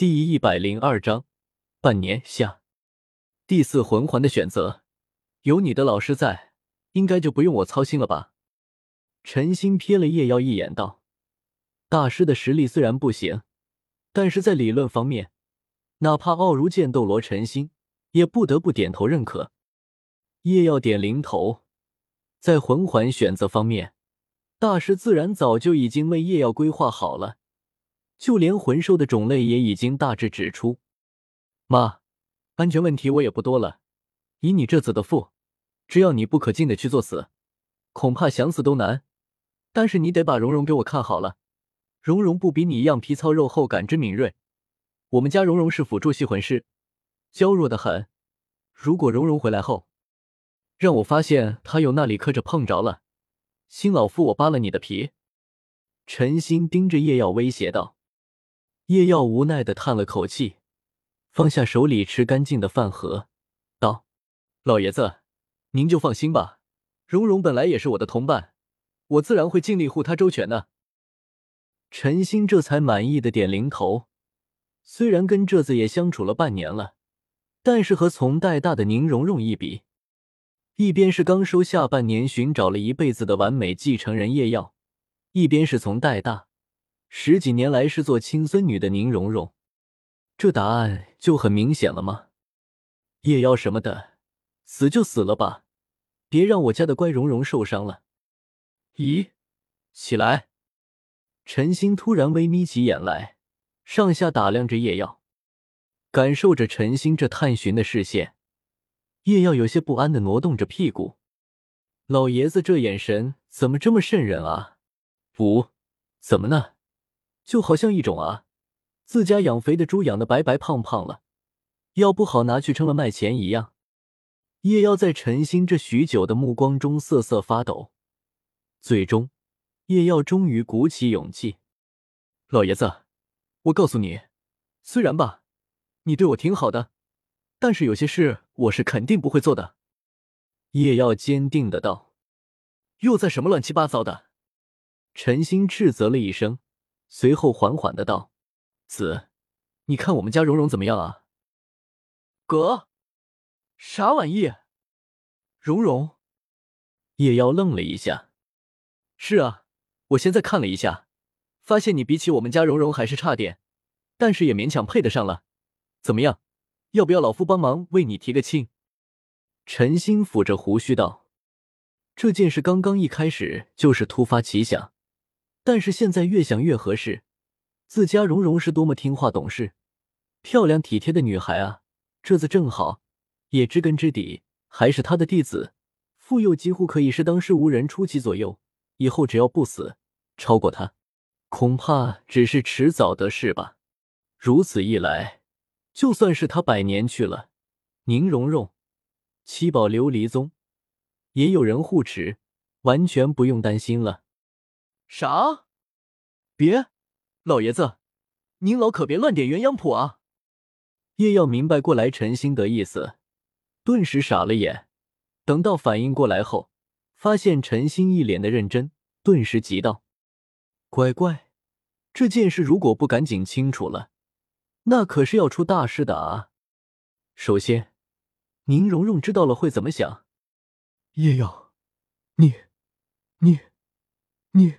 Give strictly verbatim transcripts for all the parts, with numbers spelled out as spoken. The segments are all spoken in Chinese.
第一百零二章半年下第四魂环的选择，有你的老师在，应该就不用我操心了吧？陈星瞥了叶耀一眼道：“大师的实力虽然不行，但是在理论方面，哪怕傲如剑斗罗陈星，也不得不点头认可。”叶耀点零头，在魂环选择方面，大师自然早就已经为叶耀规划好了。就连魂兽的种类也已经大致指出。妈，安全问题我也不多了，以你这次的腹，只要你不可劲的去作死，恐怕想死都难。但是你得把蓉蓉给我看好了，蓉蓉不比你一样皮糙肉厚，感知敏锐。我们家蓉蓉是辅助系魂师，娇弱的很。如果蓉蓉回来后，让我发现她有那里磕着碰着了，新老夫我扒了你的皮。陈星盯着叶耀威胁道。叶耀无奈地叹了口气，放下手里吃干净的饭盒，道：“老爷子，您就放心吧，蓉蓉本来也是我的同伴，我自然会尽力护她周全的。”陈星这才满意的点零头。虽然跟这子也相处了半年了，但是和从带大的宁荣荣一比，一边是刚收下半年寻找了一辈子的完美继承人叶耀，一边是从带大十几年来是做亲孙女的宁荣荣，这答案就很明显了吗？叶耀什么的，死就死了吧，别让我家的乖荣荣受伤了。咦，起来！陈星突然微眯起眼来，上下打量着叶耀，感受着陈星这探寻的视线，叶耀有些不安地挪动着屁股。老爷子这眼神怎么这么瘆人啊？不，怎么呢？就好像一种啊，自家养肥的猪养得白白胖胖了，要不好拿去称了卖钱一样。叶耀在陈星这许久的目光中瑟瑟发抖，最终，叶耀终于鼓起勇气：“老爷子，我告诉你，虽然吧，你对我挺好的，但是有些事我是肯定不会做的。”叶耀坚定的道。又在什么乱七八糟的？陈星斥责了一声。随后缓缓的道：“子，你看我们家蓉蓉怎么样啊？”哥，啥玩意？蓉蓉？叶耀愣了一下。是啊，我现在看了一下，发现你比起我们家蓉蓉还是差点，但是也勉强配得上了。怎么样？要不要老夫帮忙为你提个亲？陈星抚着胡须道。这件事刚刚一开始就是突发奇想。但是现在越想越合适，自家蓉蓉是多么听话懂事、漂亮体贴的女孩啊！这次正好，也知根知底，还是她的弟子，父幼几乎可以是当世无人出其左右。以后只要不死，超过她，恐怕只是迟早的事吧。如此一来，就算是她百年去了，宁荣荣、七宝琉璃宗也有人护持，完全不用担心了。啥？别，老爷子，您老可别乱点鸳鸯谱啊！叶耀明白过来陈星的意思，顿时傻了眼。等到反应过来后，发现陈星一脸的认真，顿时急道：“乖乖，这件事如果不赶紧清楚了，那可是要出大事的啊！首先，宁荣荣知道了会怎么想？”叶耀，你，你，你。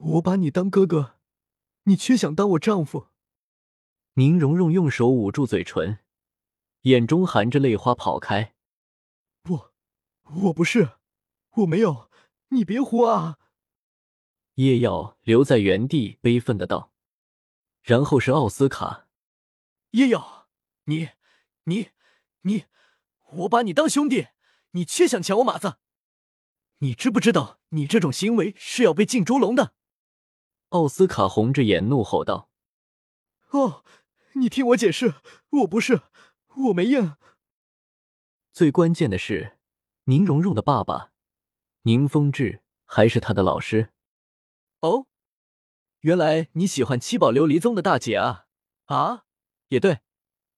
我把你当哥哥，你却想当我丈夫。宁荣荣用手捂住嘴唇，眼中含着泪花跑开。不，我不是，我没有，你别胡啊！叶耀留在原地悲愤的道。然后是奥斯卡。叶耀，你你你，我把你当兄弟，你却想抢我马子。你知不知道你这种行为是要被进猪笼的？奥斯卡红着眼怒吼道。哦，你听我解释，我不是，我没应。最关键的是，宁荣荣的爸爸宁风致还是他的老师。哦，原来你喜欢七宝琉璃宗的大姐啊。啊，也对，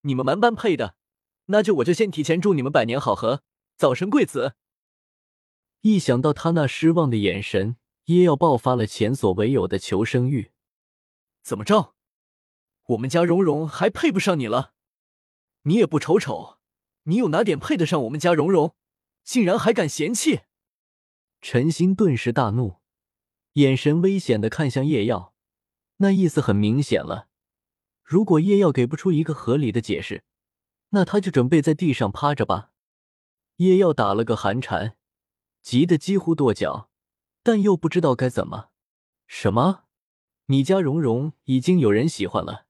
你们蛮般配的，那就我就先提前祝你们百年好合，早生贵子。一想到他那失望的眼神，叶耀爆发了前所未有的求生欲。怎么着？我们家蓉蓉还配不上你了。你也不瞅瞅，你有哪点配得上我们家蓉蓉？竟然还敢嫌弃！”陈星顿时大怒，眼神危险地看向叶耀，那意思很明显了。如果叶耀给不出一个合理的解释，那他就准备在地上趴着吧。叶耀打了个寒颤，急得几乎跺脚，但又不知道该怎么。什么？你家蓉蓉已经有人喜欢了，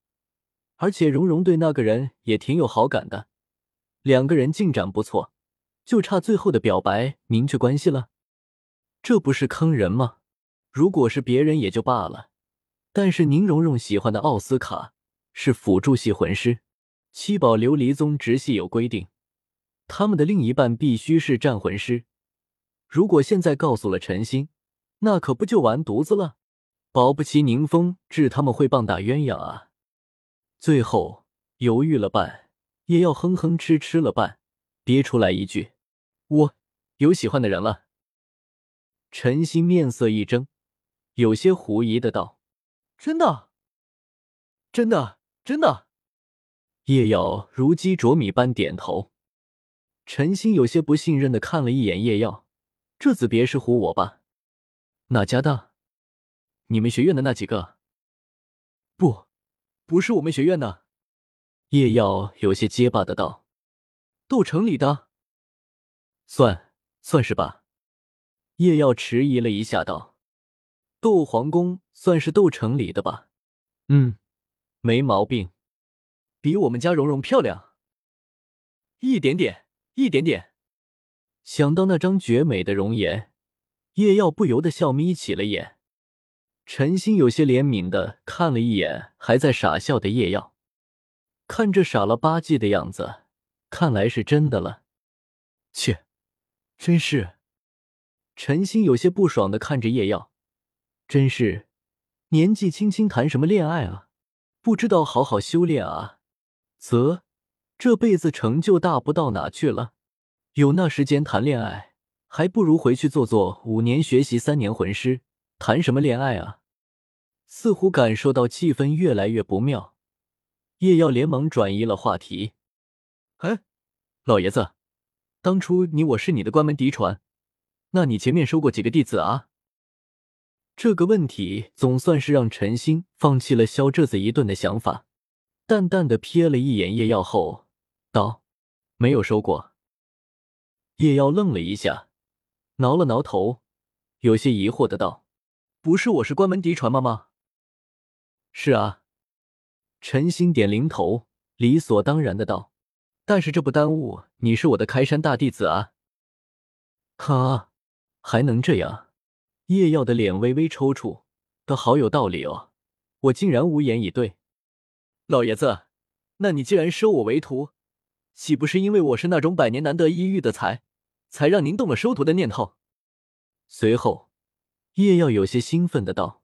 而且蓉蓉对那个人也挺有好感的，两个人进展不错，就差最后的表白明确关系了。这不是坑人吗？如果是别人也就罢了，但是宁荣荣喜欢的奥斯卡是辅助系魂师，七宝琉璃宗直系有规定，他们的另一半必须是战魂师。如果现在告诉了陈星，那可不就完犊子了？保不齐宁风致他们会棒打鸳鸯啊！最后犹豫了半，也要哼哼哧哧了半，憋出来一句：“我有喜欢的人了。”陈星面色一怔，有些狐疑的道：“真的？真的？真的？”叶耀如鸡啄米般点头。陈星有些不信任的看了一眼叶耀：“这次别是唬我吧？哪家的？你们学院的那几个？”“不，不是我们学院的。”叶耀有些结巴的道：“斗城里的？”“算，算是吧。”叶耀迟疑了一下道：“斗皇宫算是斗城里的吧？”“嗯，没毛病。”“比我们家蓉蓉漂亮？”“一点点，一点点。”想到那张绝美的容颜，叶耀不由得笑眯起了眼。陈星有些怜悯的看了一眼还在傻笑的叶耀，看这傻了吧唧的样子，看来是真的了。切，真是。陈星有些不爽地看着叶耀，真是年纪轻轻谈什么恋爱啊，不知道好好修炼啊，则这辈子成就大不到哪去了，有那时间谈恋爱，还不如回去做做五年学习三年魂师，谈什么恋爱啊。似乎感受到气氛越来越不妙，叶耀连忙转移了话题：“哎，老爷子，当初你我是你的关门嫡传，那你前面收过几个弟子啊？”这个问题总算是让陈星放弃了削这子一顿的想法，淡淡的瞥了一眼叶耀后道：“没有收过。”叶耀愣了一下，挠了挠头，有些疑惑的道：“不是我是关门嫡传吗？”“吗？”“是啊。”陈星点零头，理所当然的道：“但是这不耽误你是我的开山大弟子啊。”“哈。”还能这样？叶耀的脸微微抽搐，倒好有道理哦，我竟然无言以对。“老爷子，那你既然收我为徒，岂不是因为我是那种百年难得一遇的才，才让您动了收徒的念头？”随后，叶耀有些兴奋的道：“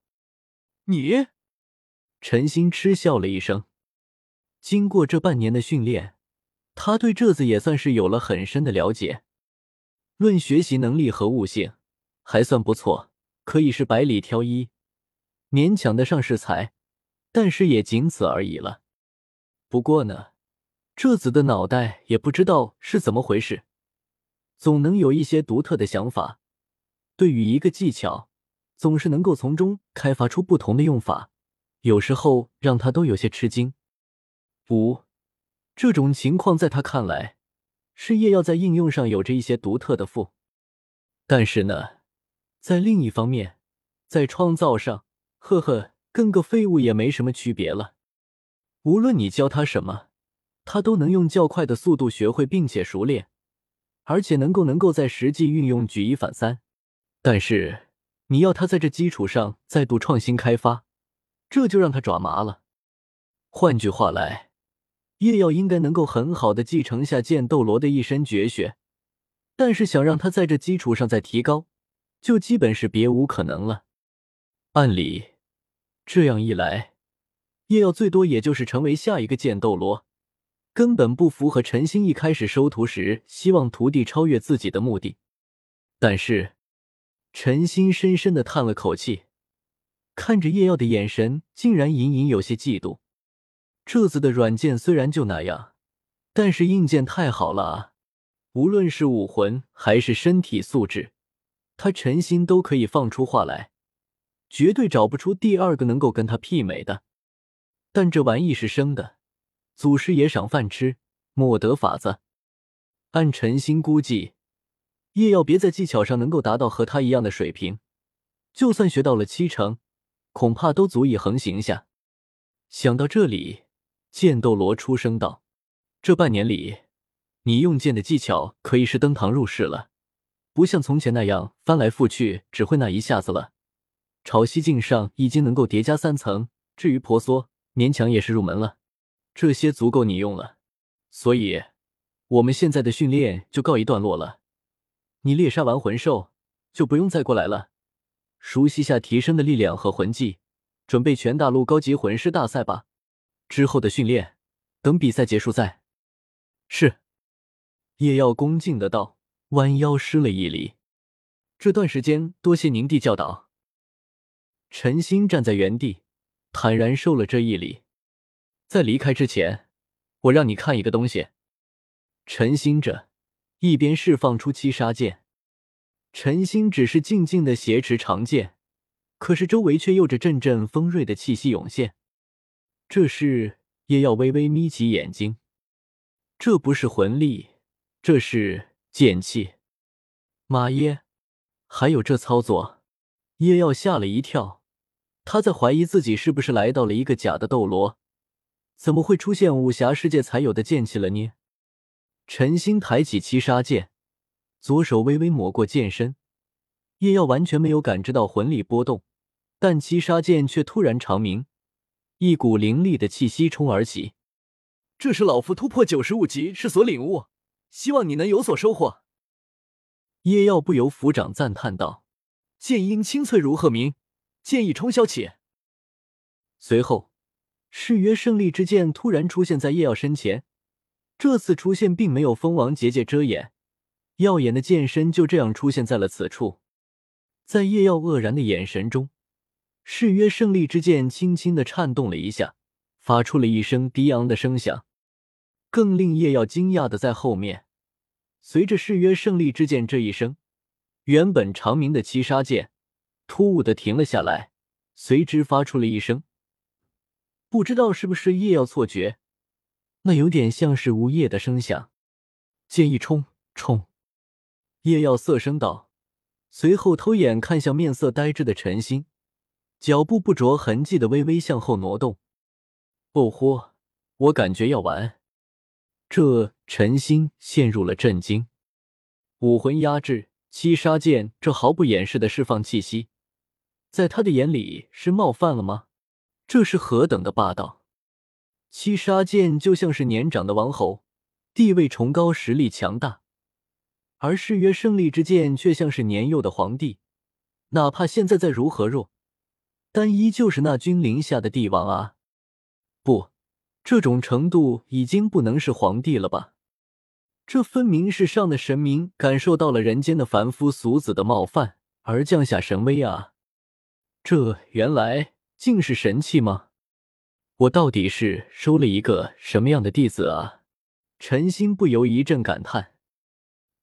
你？”陈星嗤笑了一声。经过这半年的训练，他对这子也算是有了很深的了解。论学习能力和悟性还算不错，可以是百里挑一，勉强得上是才，但是也仅此而已了。不过呢，这子的脑袋也不知道是怎么回事，总能有一些独特的想法，对于一个技巧总是能够从中开发出不同的用法，有时候让他都有些吃惊。不，这种情况在他看来是叶耀在应用上有着一些独特的赋，但是呢，在另一方面，在创造上，呵呵，跟个废物也没什么区别了。无论你教他什么，他都能用较快的速度学会并且熟练，而且能够能够在实际运用举一反三。但是你要他在这基础上再度创新开发，这就让他爪麻了。换句话来，叶耀应该能够很好的继承下剑斗罗的一身绝学，但是想让他在这基础上再提高，就基本是别无可能了。按理，这样一来，叶耀最多也就是成为下一个剑斗罗，根本不符合陈星一开始收徒时希望徒弟超越自己的目的。但是，陈星深深的叹了口气，看着叶耀的眼神竟然隐隐有些嫉妒。这次的软件虽然就那样，但是硬件太好了啊！无论是武魂还是身体素质，他陈鑫都可以放出话来，绝对找不出第二个能够跟他媲美的。但这玩意是生的，祖师爷赏饭吃，莫得法子。按陈鑫估计，叶耀别在技巧上能够达到和他一样的水平，就算学到了七成，恐怕都足以横行下。想到这里，剑斗罗出声道：“这半年里，你用剑的技巧可以是登堂入室了，不像从前那样翻来覆去只会那一下子了。潮汐镜上已经能够叠加三层，至于婆娑，勉强也是入门了。这些足够你用了。所以，我们现在的训练就告一段落了。你猎杀完魂兽，就不用再过来了，熟悉下提升的力量和魂技。”准备全大陆高级魂师大赛吧，之后的训练等比赛结束再。是。叶耀恭敬的道，弯腰施了一礼。这段时间多谢您帝教导。陈鑫站在原地，坦然受了这一礼。在离开之前，我让你看一个东西。陈鑫着一边释放出七杀剑。陈鑫只是静静的挟持长剑，可是周围却又着阵阵锋锐的气息涌现。这是叶耀微微眯起眼睛，这不是魂力，这是剑气。妈耶，还有这操作！叶耀吓了一跳，他在怀疑自己是不是来到了一个假的斗罗，怎么会出现武侠世界才有的剑气了呢？陈鑫抬起七杀剑，左手微微抹过剑身。叶耀完全没有感知到魂力波动，但七杀剑却突然长鸣，一股凌厉的气息冲而起。这是老夫突破九十五级是所领悟，希望你能有所收获。叶耀不由抚掌赞叹道，剑音清脆如鹤鸣，剑意冲霄起。随后誓约胜利之剑突然出现在叶耀身前，这次出现并没有封王结界遮掩，耀眼的剑身就这样出现在了此处。在叶耀愕然的眼神中，誓约胜利之剑轻轻地颤动了一下，发出了一声低昂的声响。更令叶耀惊讶的在后面，随着誓约胜利之剑这一声，原本长鸣的七杀剑突兀地停了下来，随之发出了一声。不知道是不是叶耀错觉，那有点像是呜咽的声响。剑一冲冲，叶耀色声道。随后偷眼看向面色呆滞的陈鑫，脚步不着痕迹的微微向后挪动。哦呼，我感觉要完。这陈鑫陷入了震惊。武魂压制，七杀剑这毫不掩饰的释放气息，在他的眼里是冒犯了吗？这是何等的霸道！七杀剑就像是年长的王侯，地位崇高，实力强大。而誓约胜利之剑却像是年幼的皇帝，哪怕现在再如何弱，但依旧是那君临下的帝王啊！不，这种程度已经不能是皇帝了吧？这分明是上的神明感受到了人间的凡夫俗子的冒犯而降下神威啊！这原来竟是神器吗？我到底是收了一个什么样的弟子啊？陈鑫不由一阵感叹。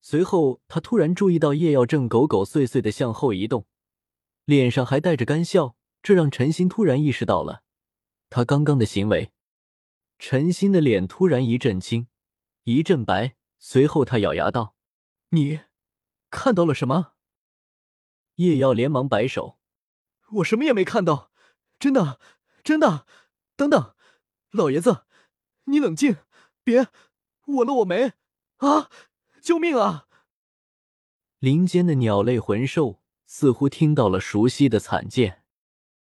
随后他突然注意到叶耀正狗狗碎碎地向后移动，脸上还带着干笑，这让陈鑫突然意识到了他刚刚的行为。陈鑫的脸突然一阵青一阵白，随后他咬牙道，你看到了什么？叶耀连忙摆手，我什么也没看到，真的真的。等等，老爷子你冷静，别我了我没啊，救命啊！林间的鸟类魂兽似乎听到了熟悉的惨叫。